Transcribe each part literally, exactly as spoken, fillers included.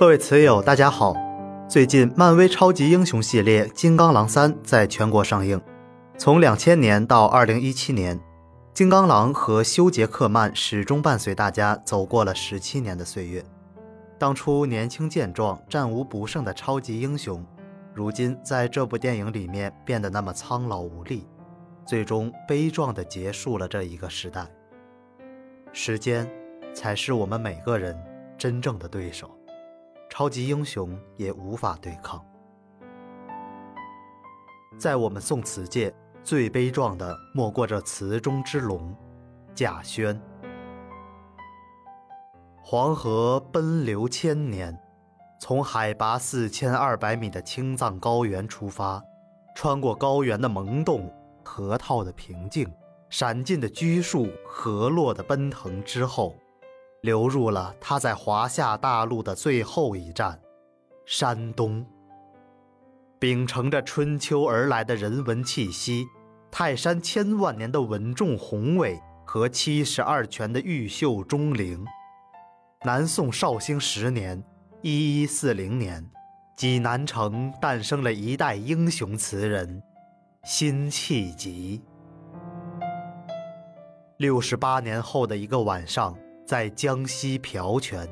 各位词友大家好，最近漫威超级英雄系列《金刚狼三》在全国上映。从两千年到二零一七年，金刚狼和休杰克曼始终伴随大家走过了十七年的岁月。当初年轻健壮、战无不胜的超级英雄，如今在这部电影里面变得那么苍老无力，最终悲壮地结束了这一个时代。时间才是我们每个人真正的对手，超级英雄也无法对抗。在我们宋词界，最悲壮的莫过这词中之龙贾轩。黄河奔流千年，从海拔四千二百米的青藏高原出发，穿过高原的萌动、河套的平静、闪尽的拘束、河洛的奔腾之后，流入了他在华夏大陆的最后一站——山东。秉承着春秋而来的人文气息，泰山千万年的稳重宏伟和七十二泉的玉秀钟灵，南宋绍兴十年一一四零年，济南城诞生了一代英雄词人辛弃疾。六十八年后的一个晚上，在江西朴泉，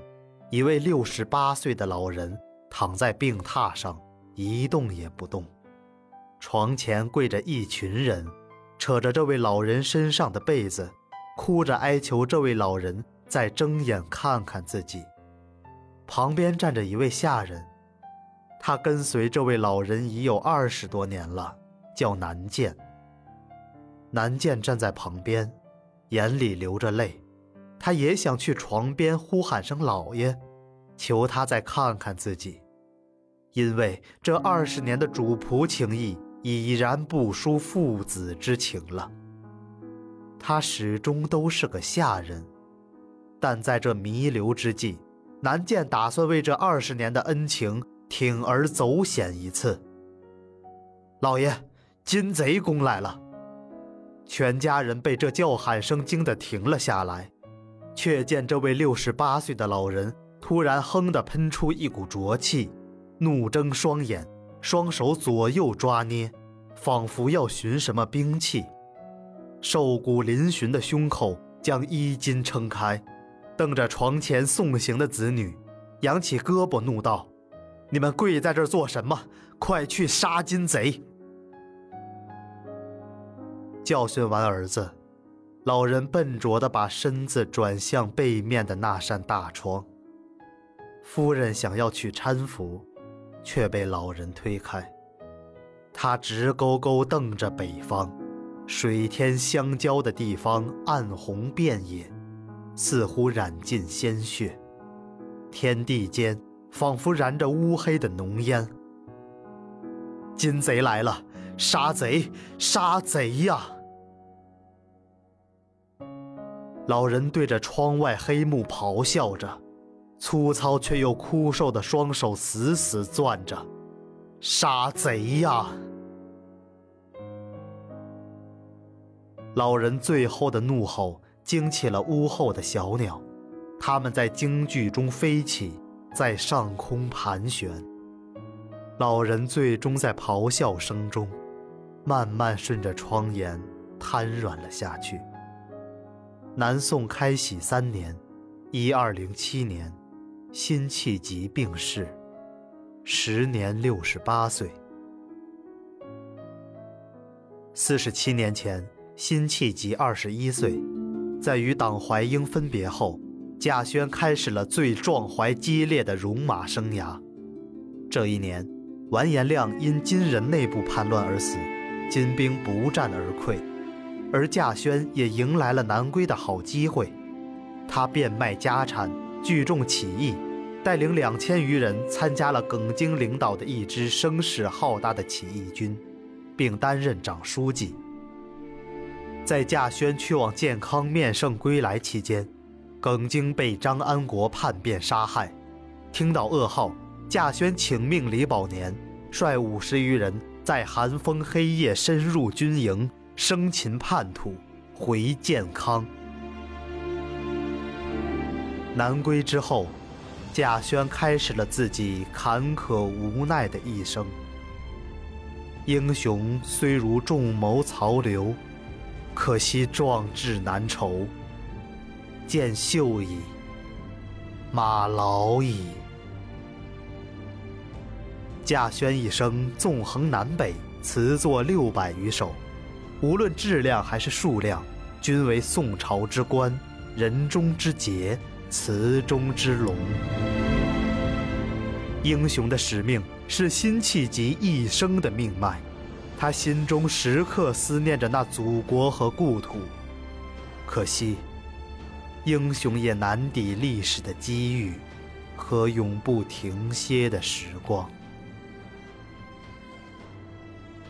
一位六十八岁的老人躺在病榻上一动也不动，床前跪着一群人，扯着这位老人身上的被子，哭着哀求这位老人再睁眼看看自己。旁边站着一位下人，他跟随这位老人已有二十多年了，叫南建。南建站在旁边，眼里流着泪，他也想去床边呼喊声老爷，求他再看看自己，因为这二十年的主仆情谊已然不输父子之情了。他始终都是个下人，但在这弥留之际，南建打算为这二十年的恩情铤而走险一次。老爷，金贼攻来了！全家人被这叫喊声惊得停了下来，却见这位六十八岁的老人突然哼地喷出一股浊气，怒睁双眼，双手左右抓捏，仿佛要寻什么兵器。瘦骨嶙峋的胸口将衣襟撑开，瞪着床前送行的子女，扬起胳膊怒道：“你们跪在这儿做什么？快去杀金贼！”教训完儿子，老人笨拙地把身子转向背面的那扇大窗，夫人想要去搀扶，却被老人推开。他直勾勾瞪着北方，水天相交的地方暗红遍野，似乎染尽鲜血，天地间仿佛燃着乌黑的浓烟。金贼来了！杀贼！杀贼呀！老人对着窗外黑幕咆哮着，粗糙却又枯瘦的双手死死攥着。杀贼呀！老人最后的怒吼惊起了屋后的小鸟，它们在惊惧中飞起，在上空盘旋。老人最终在咆哮声中，慢慢顺着窗沿瘫软了下去。南宋开禧三年一二零七年，辛弃疾病逝，时年六十八岁。四十七年前，辛弃疾二十一岁，在与党怀英分别后，贾轩开始了最壮怀激烈的戎马生涯。这一年，完颜亮因金人内部叛乱而死，金兵不战而溃，而贾轩也迎来了南归的好机会。他变卖家产，聚众起义，带领两千余人参加了耿精领导的一支声势浩大的起义军，并担任长书记。在贾轩去往建康面圣归来期间，耿精被张安国叛变杀害。听到噩耗，贾轩请命李宝年率五十余人在寒风黑夜深入军营，生擒叛徒，回建康。南归之后，贾轩开始了自己坎坷无奈的一生。英雄虽如众谋曹刘，可惜壮志难酬。见秀矣，马劳矣。贾轩一生纵横南北，词作六百余首，无论质量还是数量，均为宋朝之冠，人中之杰，词中之龙。英雄的使命是辛弃疾一生的命脉，他心中时刻思念着那祖国和故土。可惜，英雄也难抵历史的机遇和永不停歇的时光。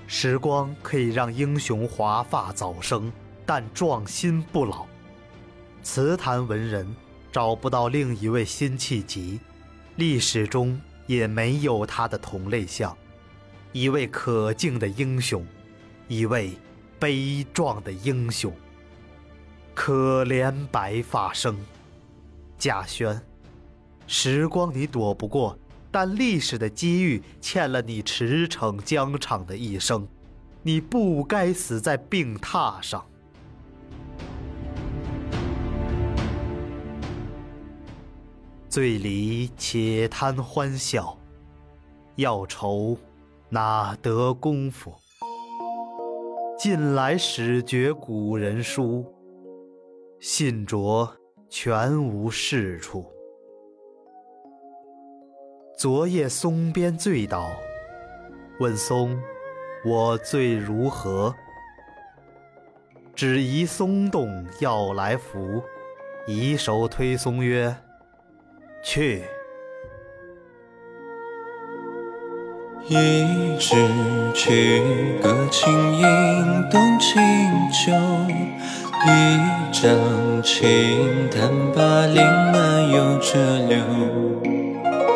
时光可以让英雄华发早生，但壮心不老。词坛文人找不到另一位辛弃疾，历史中也没有他的同类项，一位可敬的英雄，一位悲壮的英雄。可怜白发生，贾轩，时光你躲不过，但历史的机遇欠了你驰骋疆场的一生，你不该死在病榻上。醉里且贪欢笑，要酬哪得功夫？近来始觉古人书，信拙全无是处。昨夜松边醉倒，问松，我醉如何？只疑松动要来扶，以手推松曰：去。一枝去歌轻吟动清秋，一张琴弹把岭南有折柳，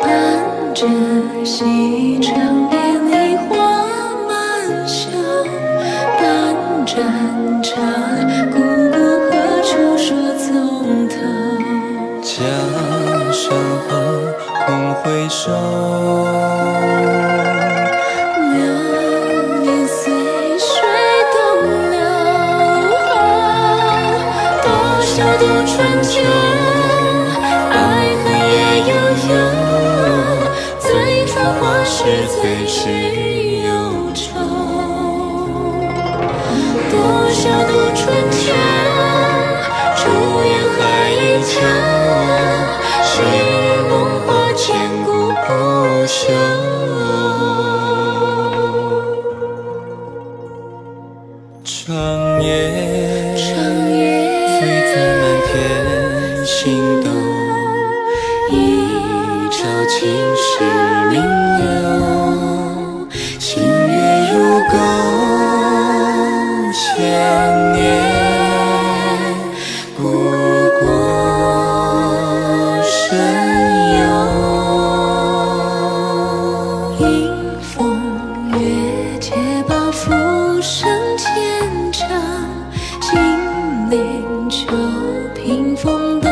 伴着西城莲里花满袖，淡盏茶汩汩何处说从头，家乡花空回首，春秋，爱恨也悠悠，最春花是最是忧愁。多少度春秋，朱颜还依旧，谁与梦话千古不朽。长夜长夜心动，一朝青史名流，星月如钩，千年不过神游。迎风月解把浮生浅唱，金陵秋，屏风。